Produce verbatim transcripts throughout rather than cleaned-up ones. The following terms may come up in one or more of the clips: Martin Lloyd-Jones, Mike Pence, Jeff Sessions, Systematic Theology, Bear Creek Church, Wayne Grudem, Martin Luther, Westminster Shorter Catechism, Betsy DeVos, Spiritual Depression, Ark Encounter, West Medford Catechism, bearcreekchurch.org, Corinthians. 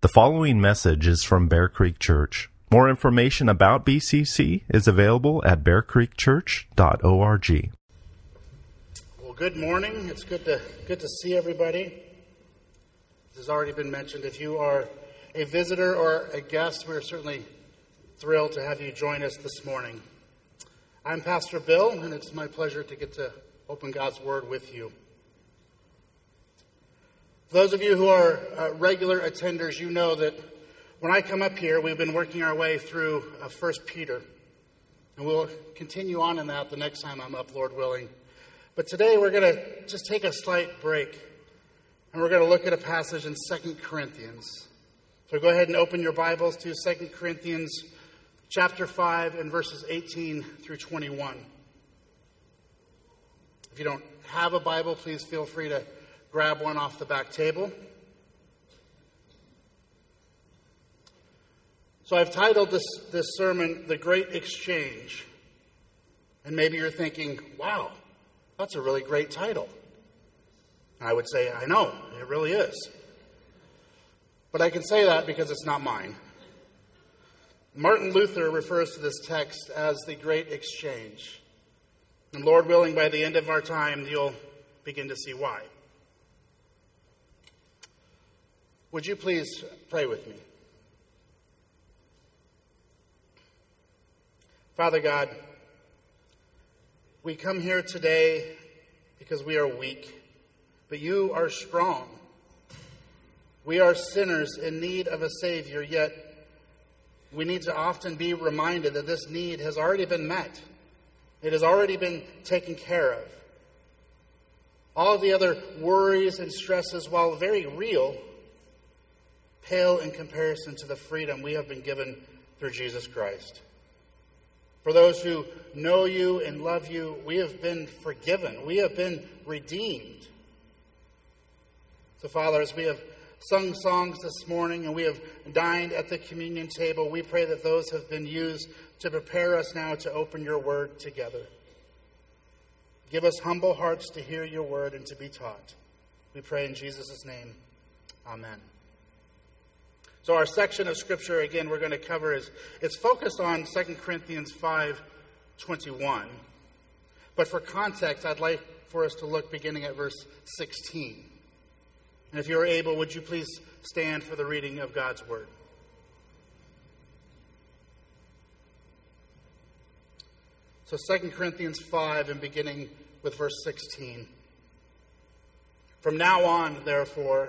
The following message is from Bear Creek Church. More information about B C C is available at bear creek church dot org. Well, good morning. It's good to good to see everybody. This has already been mentioned. If you are a visitor or a guest, we're certainly thrilled to have you join us this morning. I'm Pastor Bill, and it's my pleasure to get to open God's Word with you. For those of you who are uh, regular attenders, you know that when I come up here, we've been working our way through uh, First Peter. And we'll continue on in that the next time I'm up, Lord willing. But today we're going to just take a slight break. And we're going to look at a passage in Second Corinthians. So go ahead and open your Bibles to Second Corinthians chapter five and verses eighteen through twenty-one. If you don't have a Bible, please feel free to grab one off the back table. So I've titled this, this sermon, The Great Exchange. And maybe you're thinking, wow, that's a really great title. And I would say, I know, it really is. But I can say that because it's not mine. Martin Luther refers to this text as the Great Exchange. And Lord willing, by the end of our time, you'll begin to see why. Would you please pray with me? Father God, we come here today because we are weak, but you are strong. We are sinners in need of a Savior, yet we need to often be reminded that this need has already been met. It has already been taken care of. All of the other worries and stresses, while very real, pale in comparison to the freedom we have been given through Jesus Christ. For those who know you and love you, we have been forgiven. We have been redeemed. So, Father, as we have sung songs this morning and we have dined at the communion table, we pray that those have been used to prepare us now to open your word together. Give us humble hearts to hear your word and to be taught. We pray in Jesus' name. Amen. So our section of Scripture, again, we're going to cover is it's focused on Second Corinthians five twenty-one. But for context, I'd like for us to look beginning at verse sixteen. And if you're able, would you please stand for the reading of God's Word? So Second Corinthians five and beginning with verse sixteen. From now on, therefore,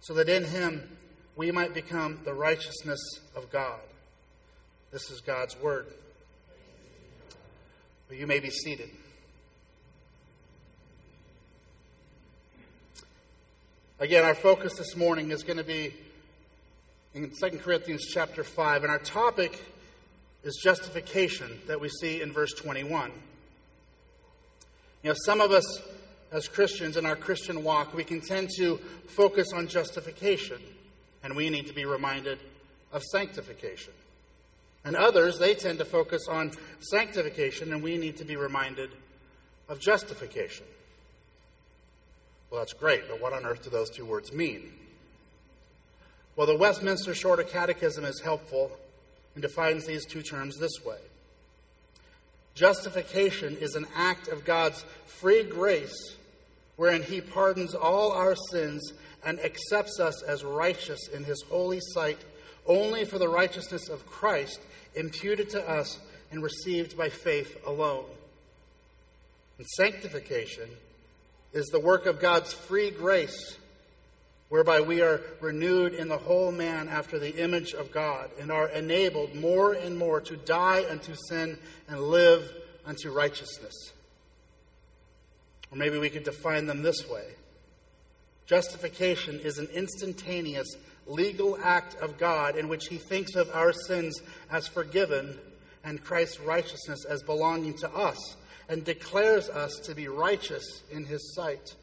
so that in him we might become the righteousness of God. This is God's word. You may be seated. Again, our focus this morning is going to be in Second Corinthians chapter five, and our topic is justification that we see in verse twenty-one. You know, some of us as Christians in our Christian walk, we can tend to focus on justification, and we need to be reminded of sanctification. And others, they tend to focus on sanctification, and we need to be reminded of justification. Well, that's great, but what on earth do those two words mean? Well, the Westminster Shorter Catechism is helpful and defines these two terms this way. Justification is an act of God's free grace wherein he pardons all our sins and accepts us as righteous in his holy sight only for the righteousness of Christ imputed to us and received by faith alone. And sanctification is the work of God's free grace, whereby we are renewed in the whole man after the image of God and are enabled more and more to die unto sin and live unto righteousness. Or maybe we could define them this way. Justification is an instantaneous legal act of God in which he thinks of our sins as forgiven and Christ's righteousness as belonging to us and declares us to be righteous in his sight.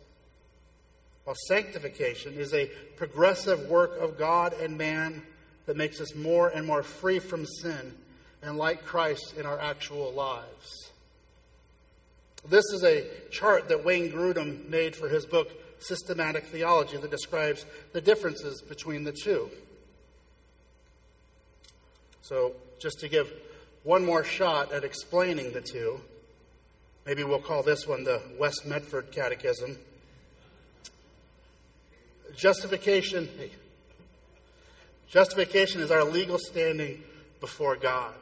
While sanctification is a progressive work of God and man that makes us more and more free from sin and like Christ in our actual lives. This is a chart that Wayne Grudem made for his book, Systematic Theology, that describes the differences between the two. So just to give one more shot at explaining the two, maybe we'll call this one the West Medford Catechism. Justification, hey, justification is our legal standing before God,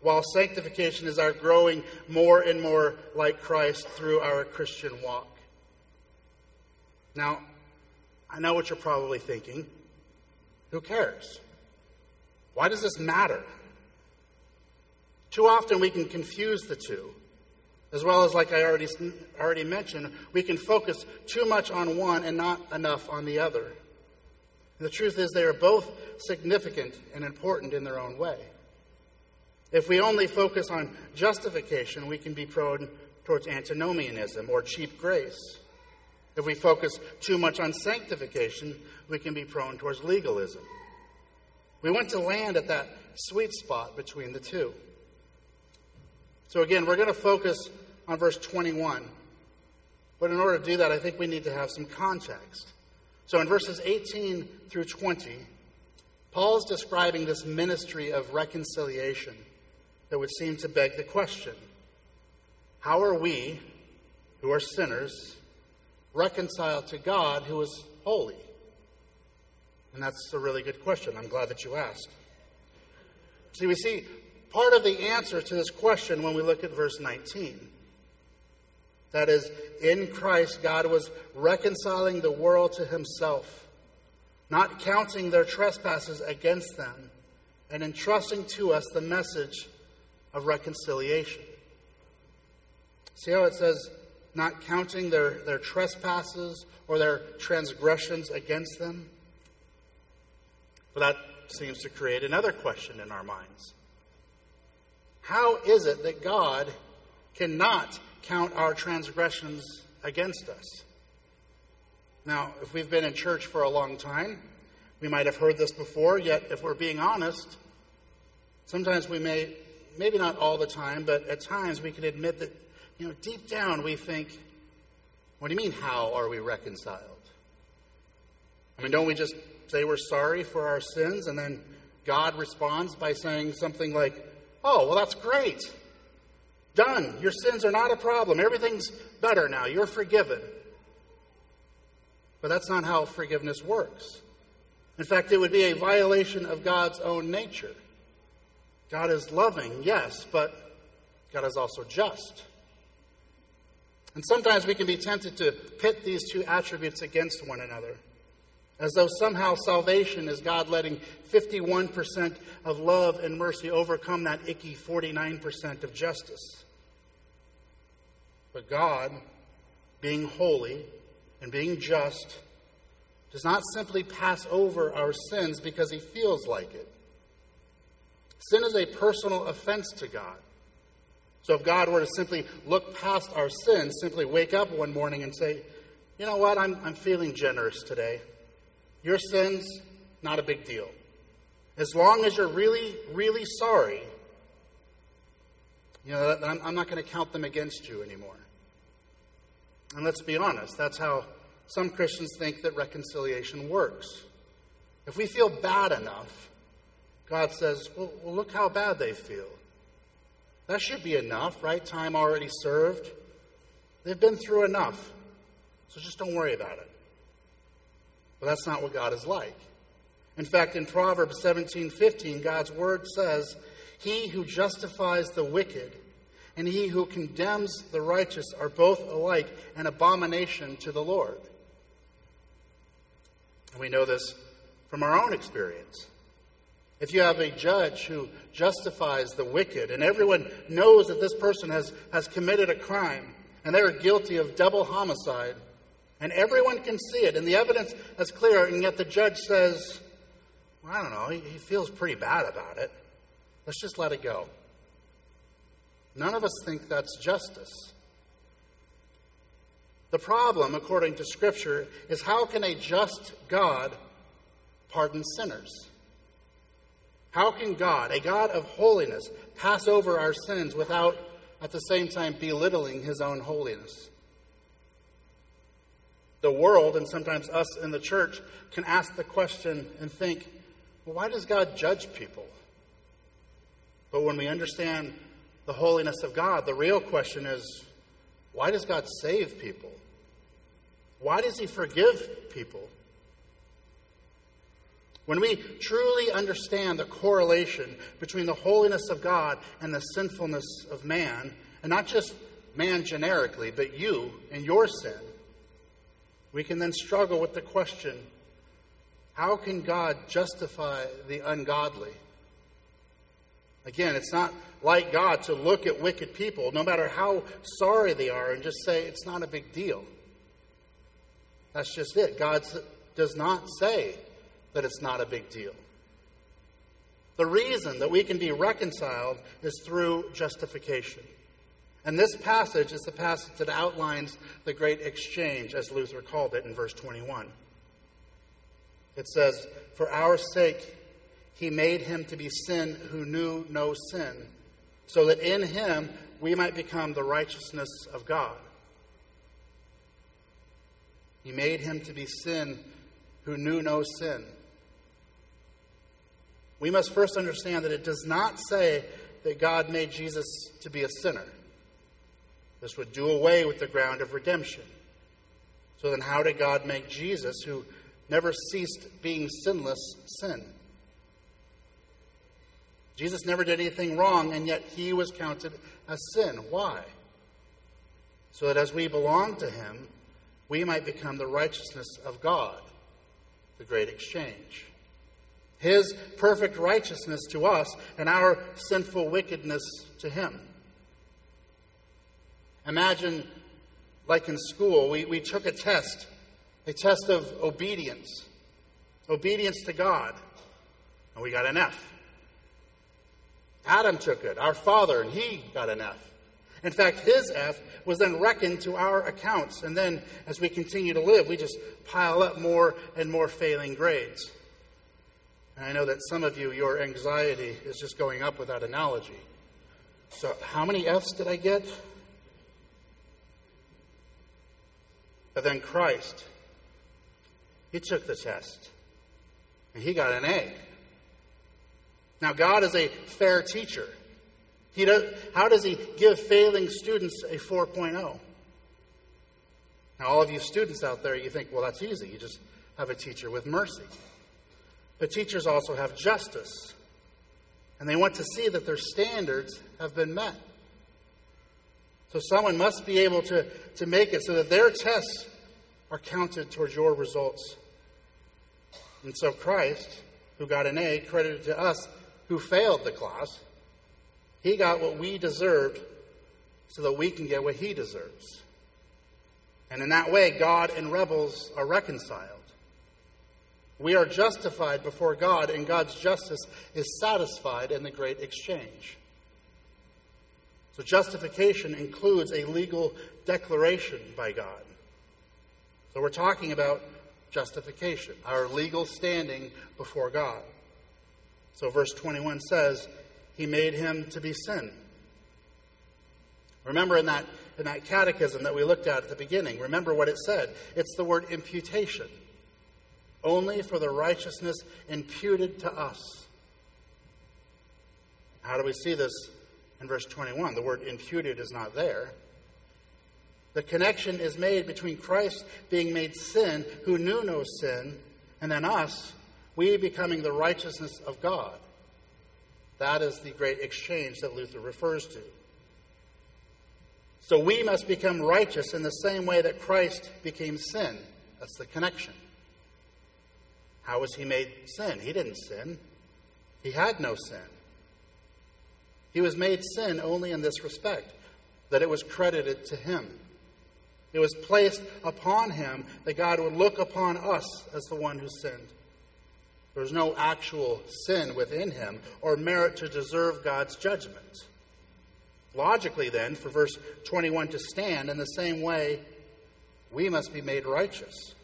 while sanctification is our growing more and more like Christ through our Christian walk. Now, I know what you're probably thinking. Who cares? Why does this matter? Too often we can confuse the two. As well as, like I already already mentioned, we can focus too much on one and not enough on the other. And the truth is they are both significant and important in their own way. If we only focus on justification, we can be prone towards antinomianism or cheap grace. If we focus too much on sanctification, we can be prone towards legalism. We want to land at that sweet spot between the two. So again, we're going to focus on verse twenty-one. But in order to do that, I think we need to have some context. So in verses eighteen through twenty, Paul is describing this ministry of reconciliation that would seem to beg the question, how are we, who are sinners, reconciled to God who is holy? And that's a really good question. I'm glad that you asked. See, we see part of the answer to this question when we look at verse nineteen. That is, in Christ, God was reconciling the world to himself, not counting their trespasses against them, and entrusting to us the message of reconciliation. See how it says, not counting their, their trespasses or their transgressions against them? Well, that seems to create another question in our minds. How is it that God cannot count our transgressions against us? Now, if we've been in church for a long time, we might have heard this before, yet if we're being honest, sometimes we may, maybe not all the time, but at times we can admit that, you know, deep down we think, what do you mean, how are we reconciled? I mean, don't we just say we're sorry for our sins, and then God responds by saying something like, oh, well, that's great. Done. Your sins are not a problem. Everything's better now. You're forgiven. But that's not how forgiveness works. In fact, it would be a violation of God's own nature. God is loving, yes, but God is also just. And sometimes we can be tempted to pit these two attributes against one another, as though somehow salvation is God letting fifty-one percent of love and mercy overcome that icky forty-nine percent of justice. But God, being holy and being just, does not simply pass over our sins because he feels like it. Sin is a personal offense to God. So if God were to simply look past our sins, simply wake up one morning and say, you know what, I'm, I'm feeling generous today. Your sins, not a big deal. As long as you're really, really sorry, you know, I'm, I'm not going to count them against you anymore. And let's be honest, that's how some Christians think that reconciliation works. If we feel bad enough, God says, well, well look how bad they feel. That should be enough, right? Time already served. They've been through enough. So just don't worry about it. But that's not what God is like. In fact, in Proverbs seventeen fifteen, God's word says, "He who justifies the wicked and he who condemns the righteous are both alike an abomination to the Lord." And we know this from our own experience. If you have a judge who justifies the wicked, and everyone knows that this person has, has committed a crime, and they are guilty of double homicide, and everyone can see it, and the evidence is clear, and yet the judge says, "Well, I don't know, he, he feels pretty bad about it. Let's just let it go." None of us think that's justice. The problem, according to Scripture, is how can a just God pardon sinners? How can God, a God of holiness, pass over our sins without, at the same time, belittling his own holiness? The world, and sometimes us in the church, can ask the question and think, well, why does God judge people? But when we understand the holiness of God, the real question is, why does God save people? Why does he forgive people? When we truly understand the correlation between the holiness of God and the sinfulness of man, and not just man generically, but you and your sin, we can then struggle with the question, how can God justify the ungodly? Again, it's not like God to look at wicked people, no matter how sorry they are, and just say, it's not a big deal. That's just it. God does not say that it's not a big deal. The reason that we can be reconciled is through justification. And this passage is the passage that outlines the great exchange, as Luther called it in verse twenty-one. It says, "For our sake he made him to be sin who knew no sin, so that in him we might become the righteousness of God." He made him to be sin who knew no sin. We must first understand that it does not say that God made Jesus to be a sinner. This would do away with the ground of redemption. So then how did God make Jesus, who never ceased being sinless, sin? Jesus never did anything wrong, and yet he was counted as sin. Why? So that as we belong to him, we might become the righteousness of God, the great exchange. His perfect righteousness to us and our sinful wickedness to him. Imagine, like in school, we, we took a test, a test of obedience, obedience to God, and we got an F. Adam took it, our father, and he got an F. In fact, his F was then reckoned to our accounts. And then as we continue to live, we just pile up more and more failing grades. And I know that some of you, your anxiety is just going up with that analogy. So how many Fs did I get? But then Christ, he took the test and he got an A. Now, God is a fair teacher. He does, how does he give failing students a four point oh? Now, all of you students out there, you think, well, that's easy. You just have a teacher with mercy. But teachers also have justice. And they want to see that their standards have been met. So someone must be able to, to make it so that their tests are counted towards your results. And so Christ, who got an A, credited to us who failed the class, he got what we deserved so that we can get what he deserves. And in that way, God and rebels are reconciled. We are justified before God, and God's justice is satisfied in the great exchange. So justification includes a legal declaration by God. So we're talking about justification, our legal standing before God. So verse twenty-one says, he made him to be sin. Remember in that, in that catechism that we looked at at the beginning, remember what it said. It's the word imputation. Only for the righteousness imputed to us. How do we see this in verse twenty-one? The word imputed is not there. The connection is made between Christ being made sin, who knew no sin, and then us, we becoming the righteousness of God. That is the great exchange that Luther refers to. So we must become righteous in the same way that Christ became sin. That's the connection. How was he made sin? He didn't sin. He had no sin. He was made sin only in this respect, that it was credited to him. It was placed upon him that God would look upon us as the one who sinned. There was no actual sin within him or merit to deserve God's judgment. Logically, then, for verse twenty-one to stand, in the same way, we must be made righteous.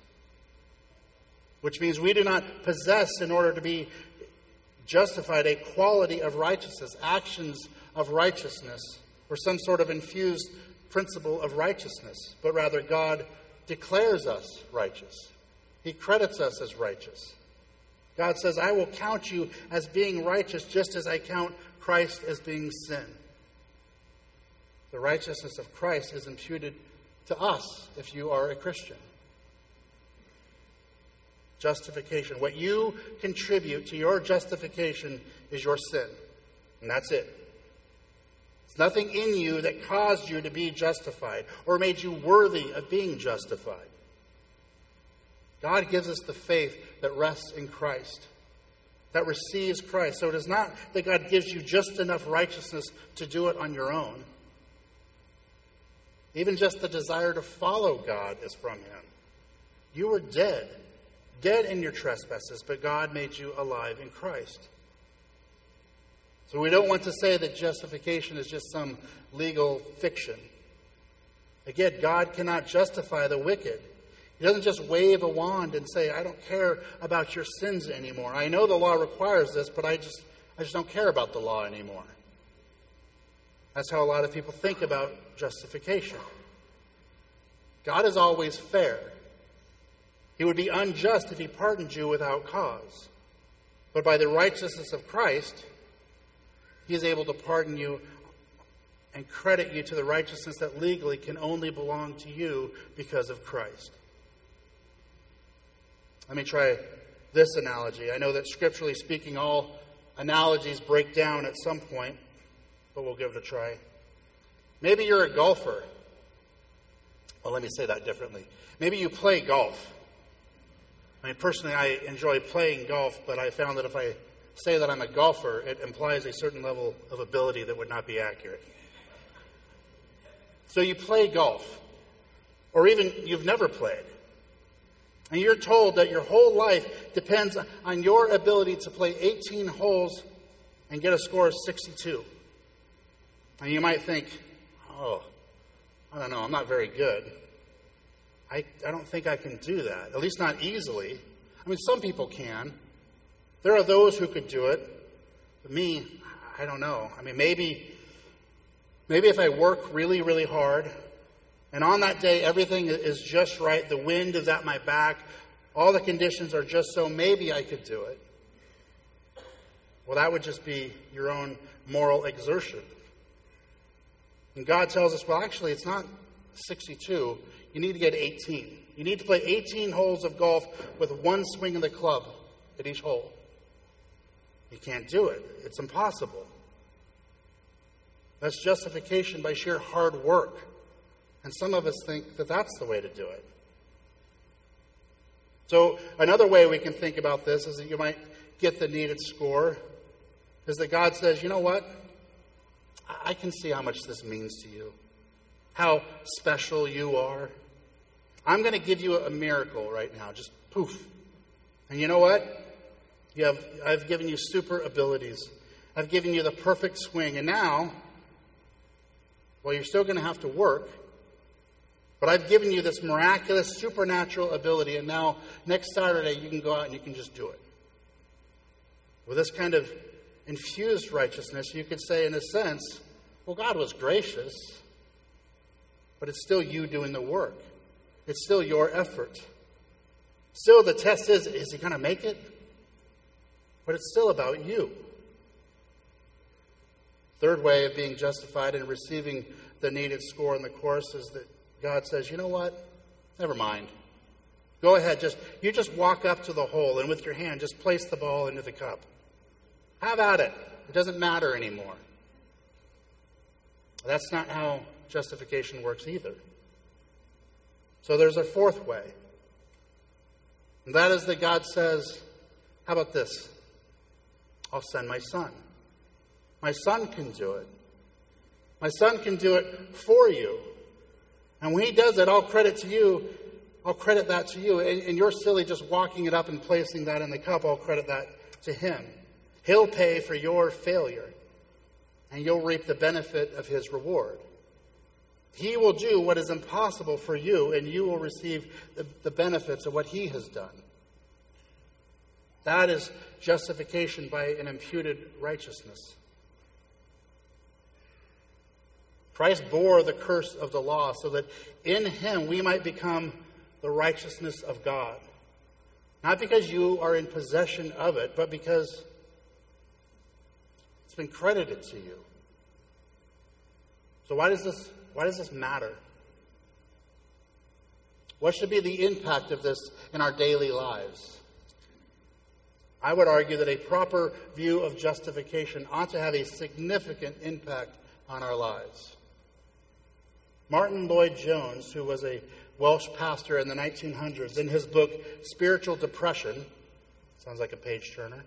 Which means we do not possess, in order to be justified, a quality of righteousness, actions of righteousness, or some sort of infused principle of righteousness, but rather God declares us righteous. He credits us as righteous. God says, I will count you as being righteous just as I count Christ as being sin. The righteousness of Christ is imputed to us if you are a Christian. Justification. What you contribute to your justification is your sin. And that's it. It's nothing in you that caused you to be justified or made you worthy of being justified. God gives us the faith that rests in Christ, that receives Christ. So it is not that God gives you just enough righteousness to do it on your own. Even just the desire to follow God is from him. You were dead, dead in your trespasses, but God made you alive in Christ. So we don't want to say that justification is just some legal fiction. Again, God cannot justify the wicked. He doesn't just wave a wand and say, I don't care about your sins anymore. I know the law requires this, but I just I just don't care about the law anymore. That's how a lot of people think about justification. God is always fair. He would be unjust if he pardoned you without cause. But by the righteousness of Christ, he is able to pardon you and credit you to the righteousness that legally can only belong to you because of Christ. Let me try this analogy. I know that scripturally speaking, all analogies break down at some point, but we'll give it a try. Maybe you're a golfer. Well, let me say that differently. Maybe you play golf. I mean, personally, I enjoy playing golf, but I found that if I say that I'm a golfer, it implies a certain level of ability that would not be accurate. So you play golf, or even you've never played, and you're told that your whole life depends on your ability to play eighteen holes and get a score of sixty-two. And you might think, oh, I don't know, I'm not very good. I, I don't think I can do that, at least not easily. I mean, some people can. There are those who could do it. But me, I don't know. I mean, maybe maybe if I work really, really hard, and on that day everything is just right, the wind is at my back, all the conditions are just so, maybe I could do it. Well, that would just be your own moral exertion. And God tells us, well, actually, it's not sixty-two. You need to get eighteen. You need to play eighteen holes of golf with one swing of the club at each hole. You can't do it. It's impossible. That's justification by sheer hard work. And some of us think that that's the way to do it. So another way we can think about this is that you might get the needed score, is that God says, you know what? I can see how much this means to you, how special you are. I'm going to give you a miracle right now, just poof. And you know what? You have, I've given you super abilities. I've given you the perfect swing. And now, well, you're still going to have to work, but I've given you this miraculous, supernatural ability, and now next Saturday you can go out and you can just do it. With this kind of infused righteousness, you could say, in a sense, well, God was gracious, but it's still you doing the work. It's still your effort. Still, the test is, is he going to make it? But it's still about you. Third way of being justified and receiving the needed score in the course is that God says, you know what? Never mind. Go ahead. Just You just walk up to the hole and with your hand just place the ball into the cup. How about it? It doesn't matter anymore. That's not how justification works either. So there's a fourth way. And that is that God says, how about this? I'll send my son. My son can do it. My son can do it for you. And when he does it, I'll credit to you. I'll credit that to you. And, and you're silly just walking it up and placing that in the cup. I'll credit that to him. He'll pay for your failure. And you'll reap the benefit of his reward. He will do what is impossible for you, and you will receive the, the benefits of what he has done. That is justification by an imputed righteousness. Christ bore the curse of the law so that in him we might become the righteousness of God. Not because you are in possession of it, but because it's been credited to you. So why does this Why does this matter? What should be the impact of this in our daily lives? I would argue that a proper view of justification ought to have a significant impact on our lives. Martin Lloyd-Jones, who was a Welsh pastor in the nineteen hundreds, in his book Spiritual Depression, sounds like a page turner,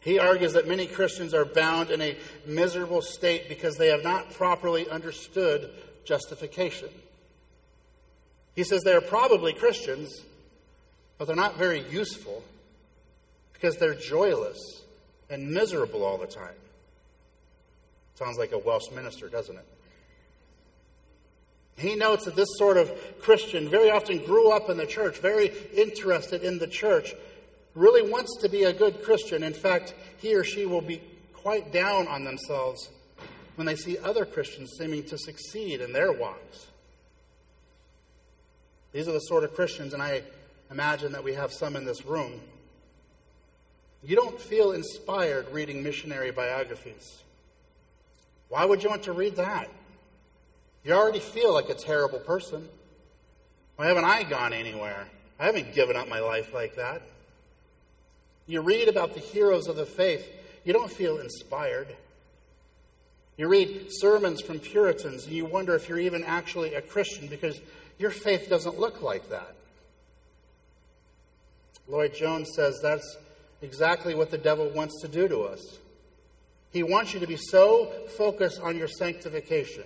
he argues that many Christians are bound in a miserable state because they have not properly understood justification. He says they are probably Christians, but they're not very useful because they're joyless and miserable all the time. Sounds like a Welsh minister, doesn't it? He notes that this sort of Christian very often grew up in the church, very interested in the church, really wants to be a good Christian. In fact, he or she will be quite down on themselves when they see other Christians seeming to succeed in their walks. These are the sort of Christians, and I imagine that we have some in this room. You don't feel inspired reading missionary biographies. Why would you want to read that? You already feel like a terrible person. Why haven't I gone anywhere? I haven't given up my life like that. You read about the heroes of the faith, you don't feel inspired. You read sermons from Puritans, and you wonder if you're even actually a Christian because your faith doesn't look like that. Lloyd-Jones says that's exactly what the devil wants to do to us. He wants you to be so focused on your sanctification,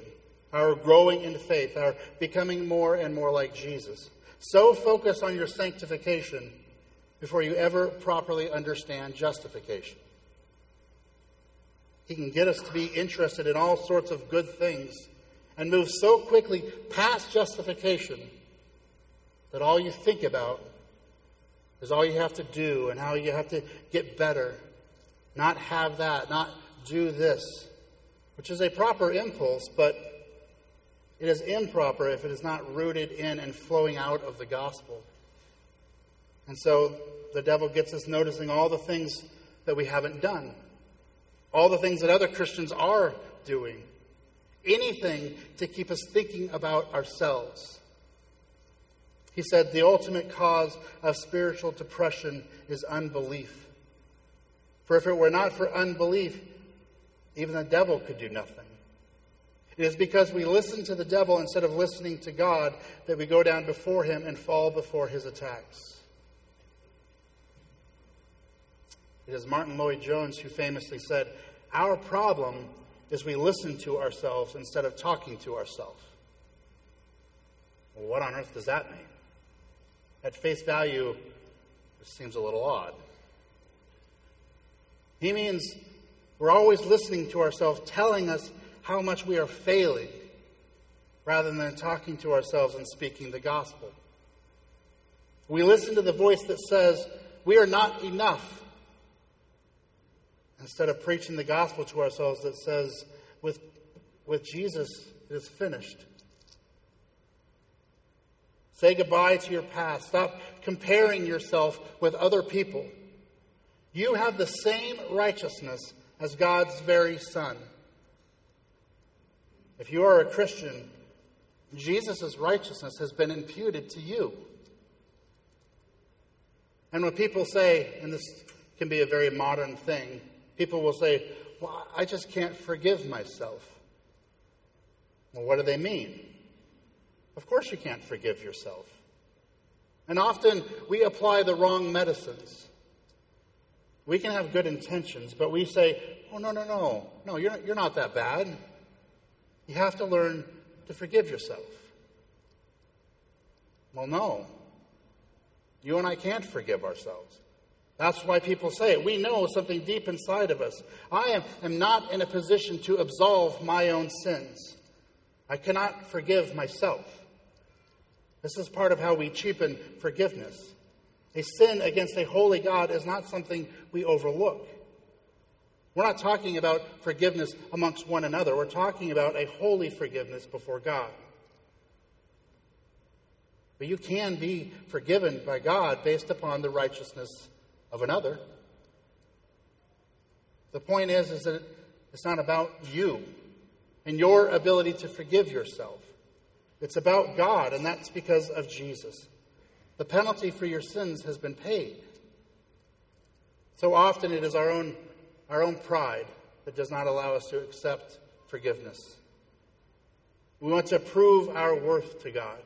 our growing in faith, our becoming more and more like Jesus, so focused on your sanctification before you ever properly understand justification. He can get us to be interested in all sorts of good things and move so quickly past justification that all you think about is all you have to do and how you have to get better, not have that, not do this, which is a proper impulse, but it is improper if it is not rooted in and flowing out of the gospel. And so the devil gets us noticing all the things that we haven't done, all the things that other Christians are doing, anything to keep us thinking about ourselves. He said the ultimate cause of spiritual depression is unbelief. For if it were not for unbelief, even the devil could do nothing. It is because we listen to the devil instead of listening to God that we go down before him and fall before his attacks. It is Martin Lloyd-Jones who famously said, our problem is we listen to ourselves instead of talking to ourselves. Well, what on earth does that mean? At face value, it seems a little odd. He means we're always listening to ourselves, telling us how much we are failing, rather than talking to ourselves and speaking the gospel. We listen to the voice that says, we are not enough, instead of preaching the gospel to ourselves that says, with, with Jesus, it is finished. Say goodbye to your past. Stop comparing yourself with other people. You have the same righteousness as God's very Son. If you are a Christian, Jesus' righteousness has been imputed to you. And when people say, and this can be a very modern thing, people will say, well, I just can't forgive myself. Well, what do they mean? Of course you can't forgive yourself. And often we apply the wrong medicines. We can have good intentions, but we say, oh, no, no, no. No, you're not, you're not that bad. You have to learn to forgive yourself. Well, no. You and I can't forgive ourselves. That's why people say it. We know something deep inside of us. I am, am not in a position to absolve my own sins. I cannot forgive myself. This is part of how we cheapen forgiveness. A sin against a holy God is not something we overlook. We're not talking about forgiveness amongst one another. We're talking about a holy forgiveness before God. But you can be forgiven by God based upon the righteousness of another. The point is, is that it's not about you and your ability to forgive yourself. It's about God, and that's because of Jesus. The penalty for your sins has been paid. So often it is our own our own pride that does not allow us to accept forgiveness. We want to prove our worth to God.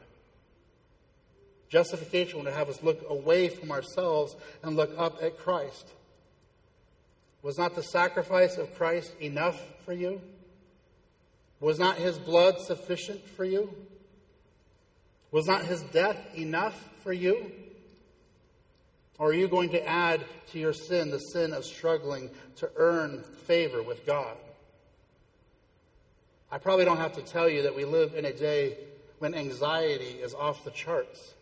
Justification would have us look away from ourselves and look up at Christ. Was not the sacrifice of Christ enough for you? Was not his blood sufficient for you? Was not his death enough for you? Or are you going to add to your sin the sin of struggling to earn favor with God? I probably don't have to tell you that we live in a day when anxiety is off the charts.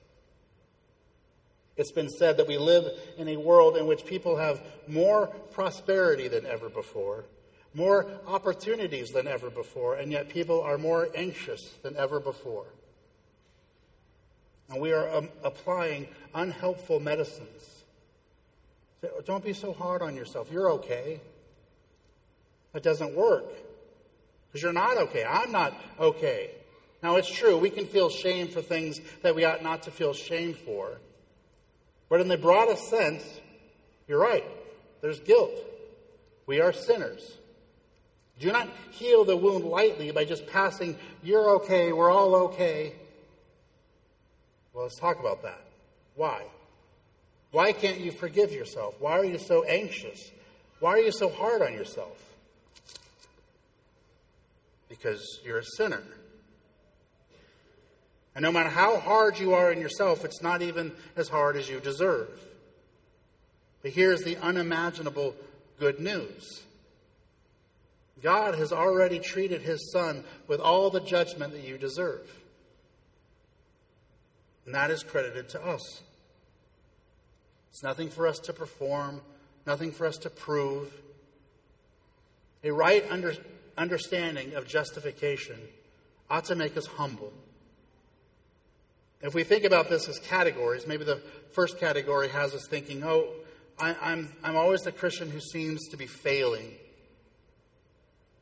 It's been said that we live in a world in which people have more prosperity than ever before, more opportunities than ever before, and yet people are more anxious than ever before. And we are um, applying unhelpful medicines. Don't be so hard on yourself. You're okay. That doesn't work. Because you're not okay. I'm not okay. Now, it's true. We can feel shame for things that we ought not to feel shame for. But in the broadest sense, you're right. There's guilt. We are sinners. Do not heal the wound lightly by just passing, you're okay, we're all okay. Well, let's talk about that. Why? Why can't you forgive yourself? Why are you so anxious? Why are you so hard on yourself? Because you're a sinner. And no matter how hard you are on yourself, it's not even as hard as you deserve. But here's the unimaginable good news. God has already treated his son with all the judgment that you deserve. And that is credited to us. It's nothing for us to perform, nothing for us to prove. A right under, understanding of justification ought to make us humble. If we think about this as categories, maybe the first category has us thinking, oh, I, I'm, I'm always the Christian who seems to be failing.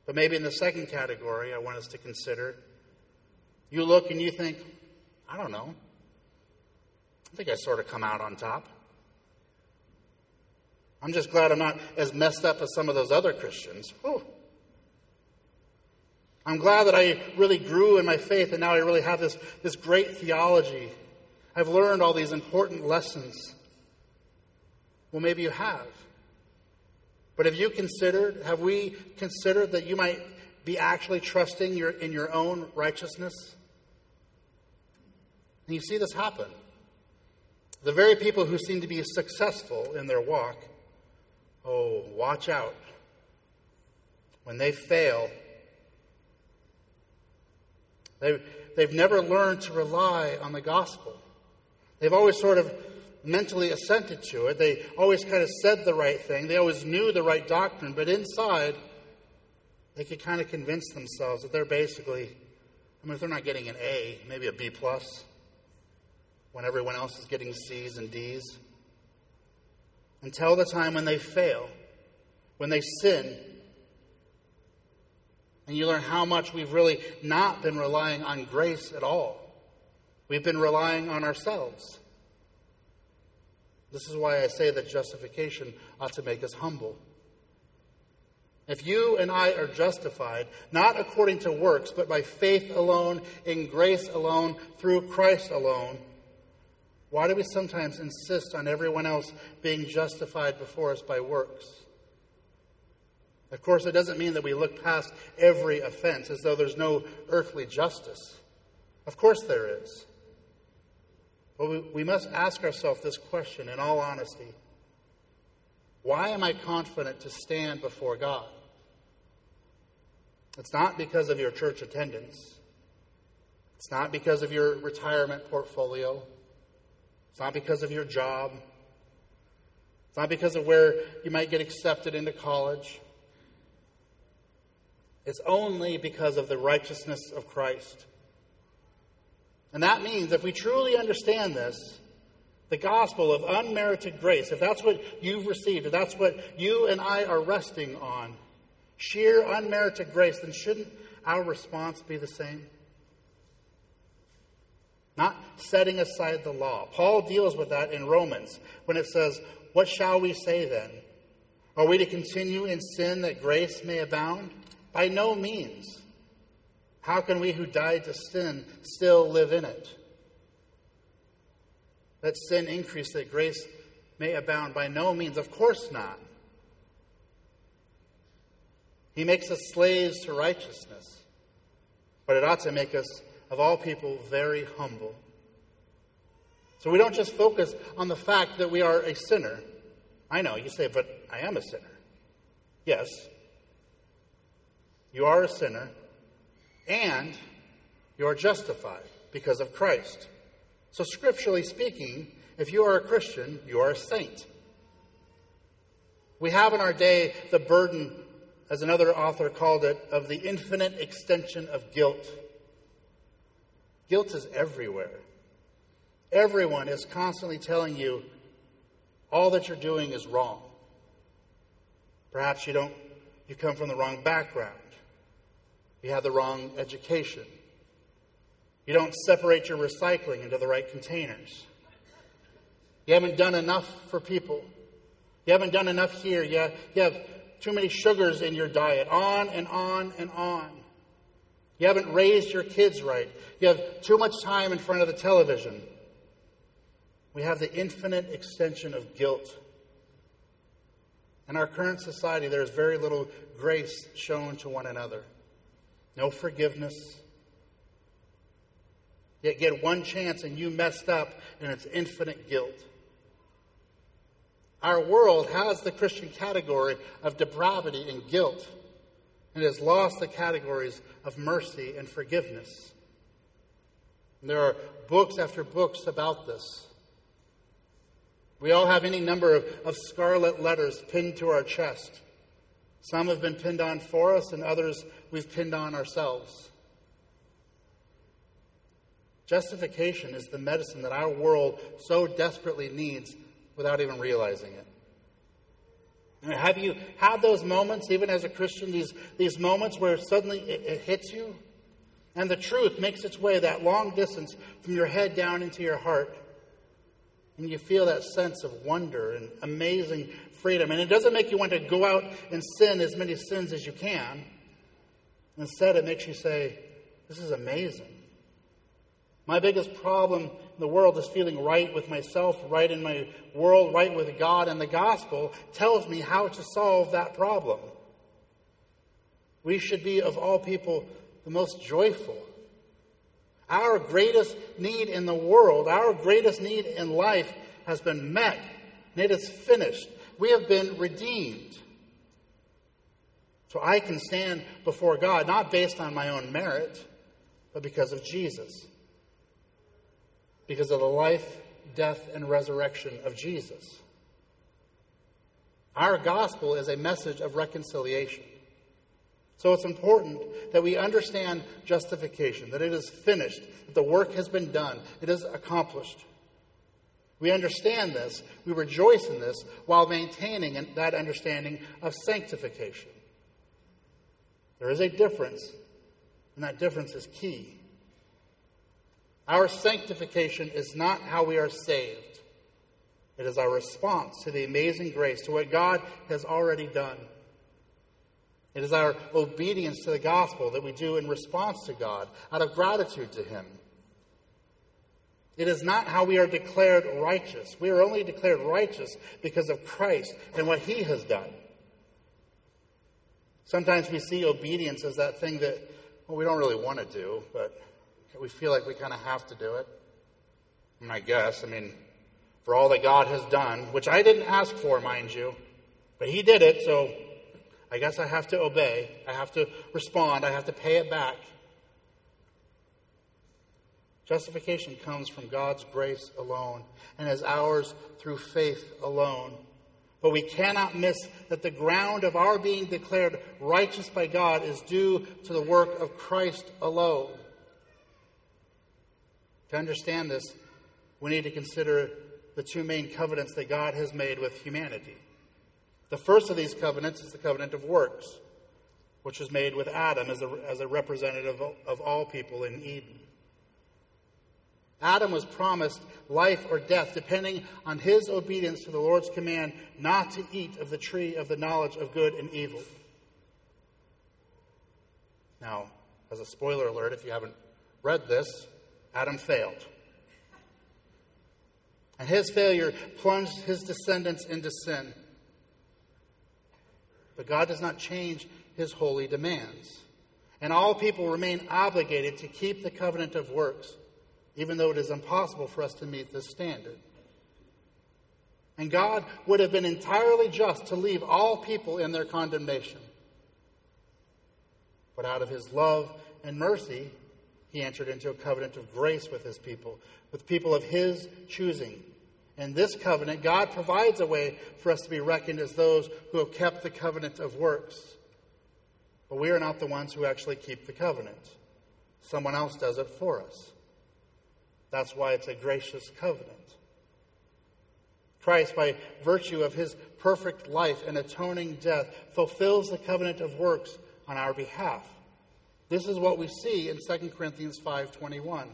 But maybe in the second category I want us to consider, you look and you think, I don't know. I think I sort of come out on top. I'm just glad I'm not as messed up as some of those other Christians. Whew. I'm glad that I really grew in my faith and now I really have this, this great theology. I've learned all these important lessons. Well, maybe you have. But have you considered, have we considered that you might be actually trusting your, in your own righteousness? And you see this happen. The very people who seem to be successful in their walk, oh, watch out. When they fail, they've, they've never learned to rely on the gospel. They've always sort of mentally assented to it. They always kind of said the right thing. They always knew the right doctrine. But inside, they could kind of convince themselves that they're basically, I mean, if they're not getting an A, maybe a B plus. When everyone else is getting C's and D's, until the time when they fail, when they sin, And you learn how much we've really not been relying on grace at all. We've been relying on ourselves. This is why I say that justification ought to make us humble. If you and I are justified, not according to works, but by faith alone, in grace alone, through Christ alone, why do we sometimes insist on everyone else being justified before us by works? Of course, it doesn't mean that we look past every offense as though there's no earthly justice. Of course there is. But we, we must ask ourselves this question in all honesty. Why am I confident to stand before God? It's not because of your church attendance. It's not because of your retirement portfolio. It's not because of your job. It's not because of where you might get accepted into college. It's only because of the righteousness of Christ. And that means if we truly understand this, the gospel of unmerited grace, if that's what you've received, if that's what you and I are resting on, sheer unmerited grace, then shouldn't our response be the same? Not setting aside the law. Paul deals with that in Romans when it says, "What shall we say then? Are we to continue in sin that grace may abound? By no means. How can we who died to sin still live in it? Let sin increase that grace may abound. By no means." Of course not. He makes us slaves to righteousness, but it ought to make us, of all people, very humble. So we don't just focus on the fact that we are a sinner. I know, you say, but I am a sinner. Yes, you are a sinner, and you are justified because of Christ. So scripturally speaking, if you are a Christian, you are a saint. We have in our day the burden, as another author called it, of the infinite extension of guilt. Guilt is everywhere. Everyone is constantly telling you all that you're doing is wrong. Perhaps you don't, you come from the wrong background. You have the wrong education. You don't separate your recycling into the right containers. You haven't done enough for people. You haven't done enough here. You have, you have too many sugars in your diet. On and on and on. You haven't raised your kids right. You have too much time in front of the television. We have the infinite extension of guilt. In our current society, there is very little grace shown to one another. No forgiveness. Yet get one chance and you messed up, and it's infinite guilt. Our world has the Christian category of depravity and guilt, and has lost the categories of mercy and forgiveness. And there are books after books about this. We all have any number of, of scarlet letters pinned to our chest. Some have been pinned on for us, and others we've pinned on ourselves. Justification is the medicine that our world so desperately needs without even realizing it. And have you had those moments, even as a Christian, these, these moments where suddenly it, it hits you? And the truth makes its way that long distance from your head down into your heart. And you feel that sense of wonder and amazing freedom. And it doesn't make you want to go out and sin as many sins as you can. Instead, it makes you say, this is amazing. My biggest problem in the world is feeling right with myself, right in my world, right with God, and the gospel tells me how to solve that problem. We should be, of all people, the most joyful. Our greatest need in the world, our greatest need in life has been met, and it is finished. We have been redeemed. So I can stand before God, not based on my own merit, but because of Jesus. Because of the life, death, and resurrection of Jesus. Our gospel is a message of reconciliation. So it's important that we understand justification, that it is finished, that the work has been done, it is accomplished. We understand this, we rejoice in this, while maintaining that understanding of sanctification. There is a difference, and that difference is key. Our sanctification is not how we are saved. It is our response to the amazing grace, to what God has already done. It is our obedience to the gospel that we do in response to God, out of gratitude to him. It is not how we are declared righteous. We are only declared righteous because of Christ and what he has done. Sometimes we see obedience as that thing that, well, we don't really want to do, but we feel like we kind of have to do it. I mean, I guess, I mean, for all that God has done, which I didn't ask for, mind you, but he did it, so I guess I have to obey. I have to respond. I have to pay it back. Justification comes from God's grace alone and is ours through faith alone. But we cannot miss that the ground of our being declared righteous by God is due to the work of Christ alone. To understand this, we need to consider the two main covenants that God has made with humanity. The first of these covenants is the covenant of works, which was made with Adam as a, as a representative of all people in Eden. Adam was promised life or death, depending on his obedience to the Lord's command not to eat of the tree of the knowledge of good and evil. Now, as a spoiler alert, if you haven't read this, Adam failed. And his failure plunged his descendants into sin. But God does not change his holy demands. And all people remain obligated to keep the covenant of works, even though it is impossible for us to meet this standard. And God would have been entirely just to leave all people in their condemnation. But out of his love and mercy, he entered into a covenant of grace with his people, with people of his choosing. In this covenant, God provides a way for us to be reckoned as those who have kept the covenant of works. But we are not the ones who actually keep the covenant. Someone else does it for us. That's why it's a gracious covenant. Christ, by virtue of his perfect life and atoning death, fulfills the covenant of works on our behalf. This is what we see in Second Corinthians five twenty-one.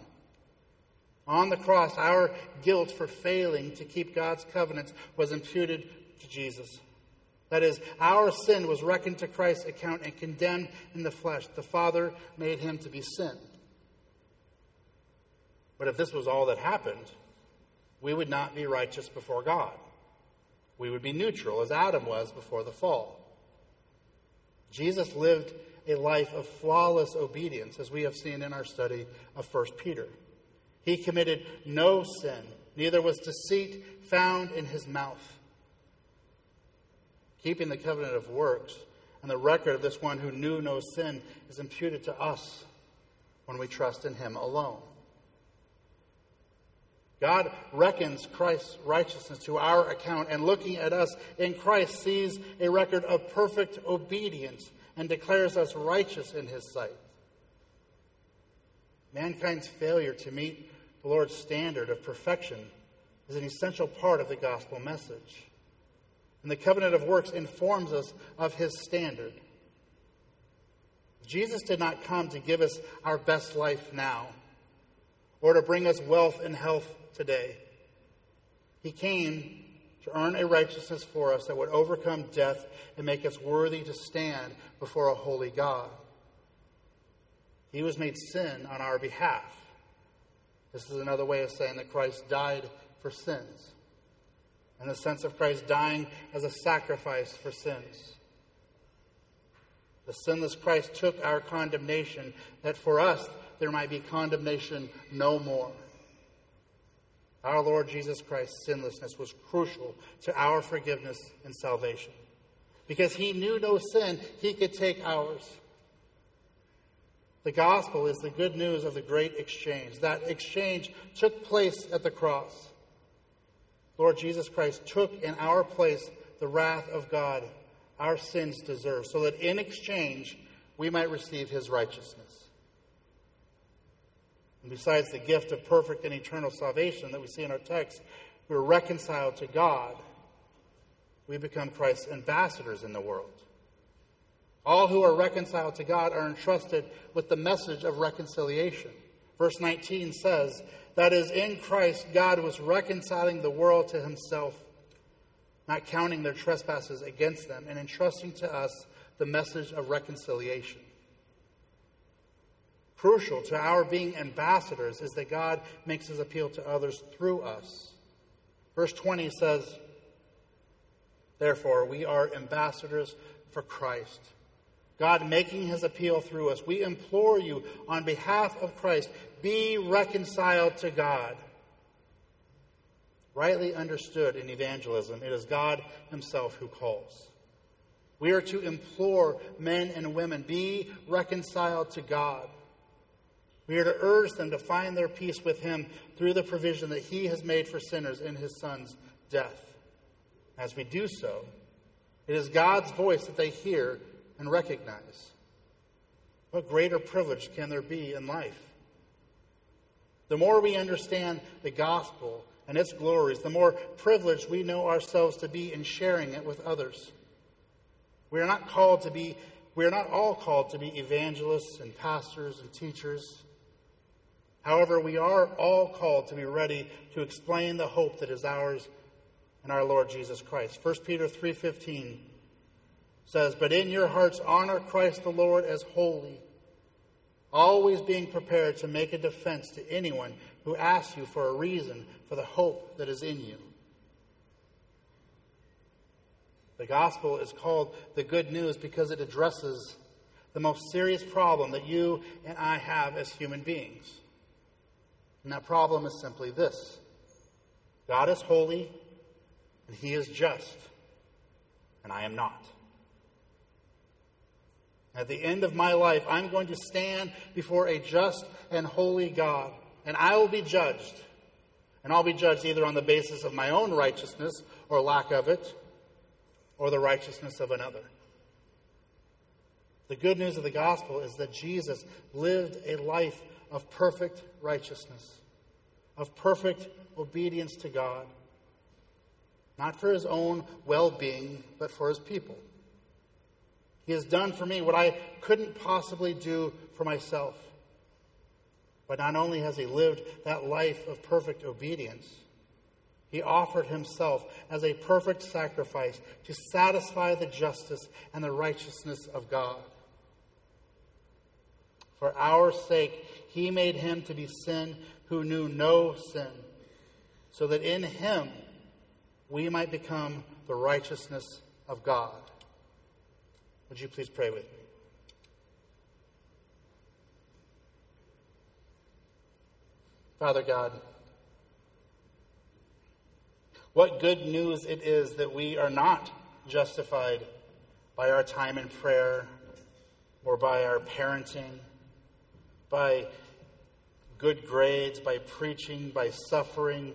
On the cross, our guilt for failing to keep God's covenants was imputed to Jesus. That is, our sin was reckoned to Christ's account and condemned in the flesh. The Father made him to be sin. But if this was all that happened, we would not be righteous before God. We would be neutral, as Adam was before the fall. Jesus lived a life of flawless obedience, as we have seen in our study of First Peter. He committed no sin, neither was deceit found in his mouth. Keeping the covenant of works and the record of this one who knew no sin is imputed to us when we trust in him alone. God reckons Christ's righteousness to our account, and looking at us in Christ sees a record of perfect obedience and declares us righteous in his sight. Mankind's failure to meet the Lord's standard of perfection is an essential part of the gospel message. And the covenant of works informs us of his standard. Jesus did not come to give us our best life now, or to bring us wealth and health today. He came to earn a righteousness for us that would overcome death and make us worthy to stand before a holy God. He was made sin on our behalf. This is another way of saying that Christ died for sins, in the sense of Christ dying as a sacrifice for sins. The sinless Christ took our condemnation, that for us there might be condemnation no more. Our Lord Jesus Christ's sinlessness was crucial to our forgiveness and salvation. Because he knew no sin, he could take ours. The gospel is the good news of the great exchange. That exchange took place at the cross. Lord Jesus Christ took in our place the wrath of God, our sins deserved, so that in exchange we might receive his righteousness. And besides the gift of perfect and eternal salvation that we see in our text, we're reconciled to God. We become Christ's ambassadors in the world. All who are reconciled to God are entrusted with the message of reconciliation. Verse nineteen says, that is, in Christ, God was reconciling the world to himself, not counting their trespasses against them, and entrusting to us the message of reconciliation. Crucial to our being ambassadors is that God makes his appeal to others through us. Verse twenty says, therefore, we are ambassadors for Christ, God making his appeal through us. We implore you on behalf of Christ, be reconciled to God. Rightly understood in evangelism, it is God himself who calls. We are to implore men and women, be reconciled to God. We are to urge them to find their peace with him through the provision that he has made for sinners in his son's death. As we do so, it is God's voice that they hear and recognize. What greater privilege can there be in life? The more we understand the gospel and its glories, the more privileged we know ourselves to be in sharing it with others. We are not called to be, we are not all called to be evangelists and pastors and teachers. However, we are all called to be ready to explain the hope that is ours in our Lord Jesus Christ. First Peter three fifteen says, but in your hearts honor Christ the Lord as holy, always being prepared to make a defense to anyone who asks you for a reason for the hope that is in you. The gospel is called the good news because it addresses the most serious problem that you and I have as human beings. And that problem is simply this: God is holy and he is just, and I am not. At the end of my life, I'm going to stand before a just and holy God, and I will be judged. And I'll be judged either on the basis of my own righteousness or lack of it, or the righteousness of another. The good news of the gospel is that Jesus lived a life of perfect righteousness, of perfect obedience to God, not for his own well-being, but for his people. He has done for me what I couldn't possibly do for myself. But not only has he lived that life of perfect obedience, he offered himself as a perfect sacrifice to satisfy the justice and the righteousness of God. For our sake, he made him to be sin who knew no sin, so that in him we might become the righteousness of God. Would you please pray with me? Father God, what good news it is that we are not justified by our time in prayer or by our parenting, by good grades, by preaching, by suffering,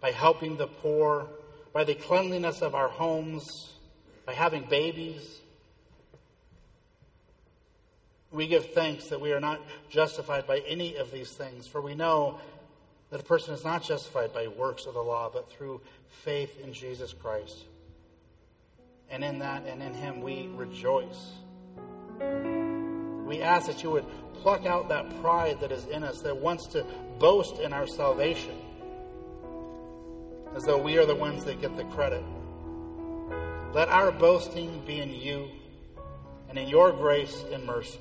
by helping the poor, by the cleanliness of our homes, by having babies. We give thanks that we are not justified by any of these things, for we know that a person is not justified by works of the law, but through faith in Jesus Christ. And in that and in him we rejoice. We ask that you would pluck out that pride that is in us, that wants to boast in our salvation, as though we are the ones that get the credit. Let our boasting be in you and in your grace and mercy.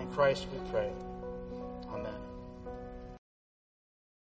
In Christ we pray.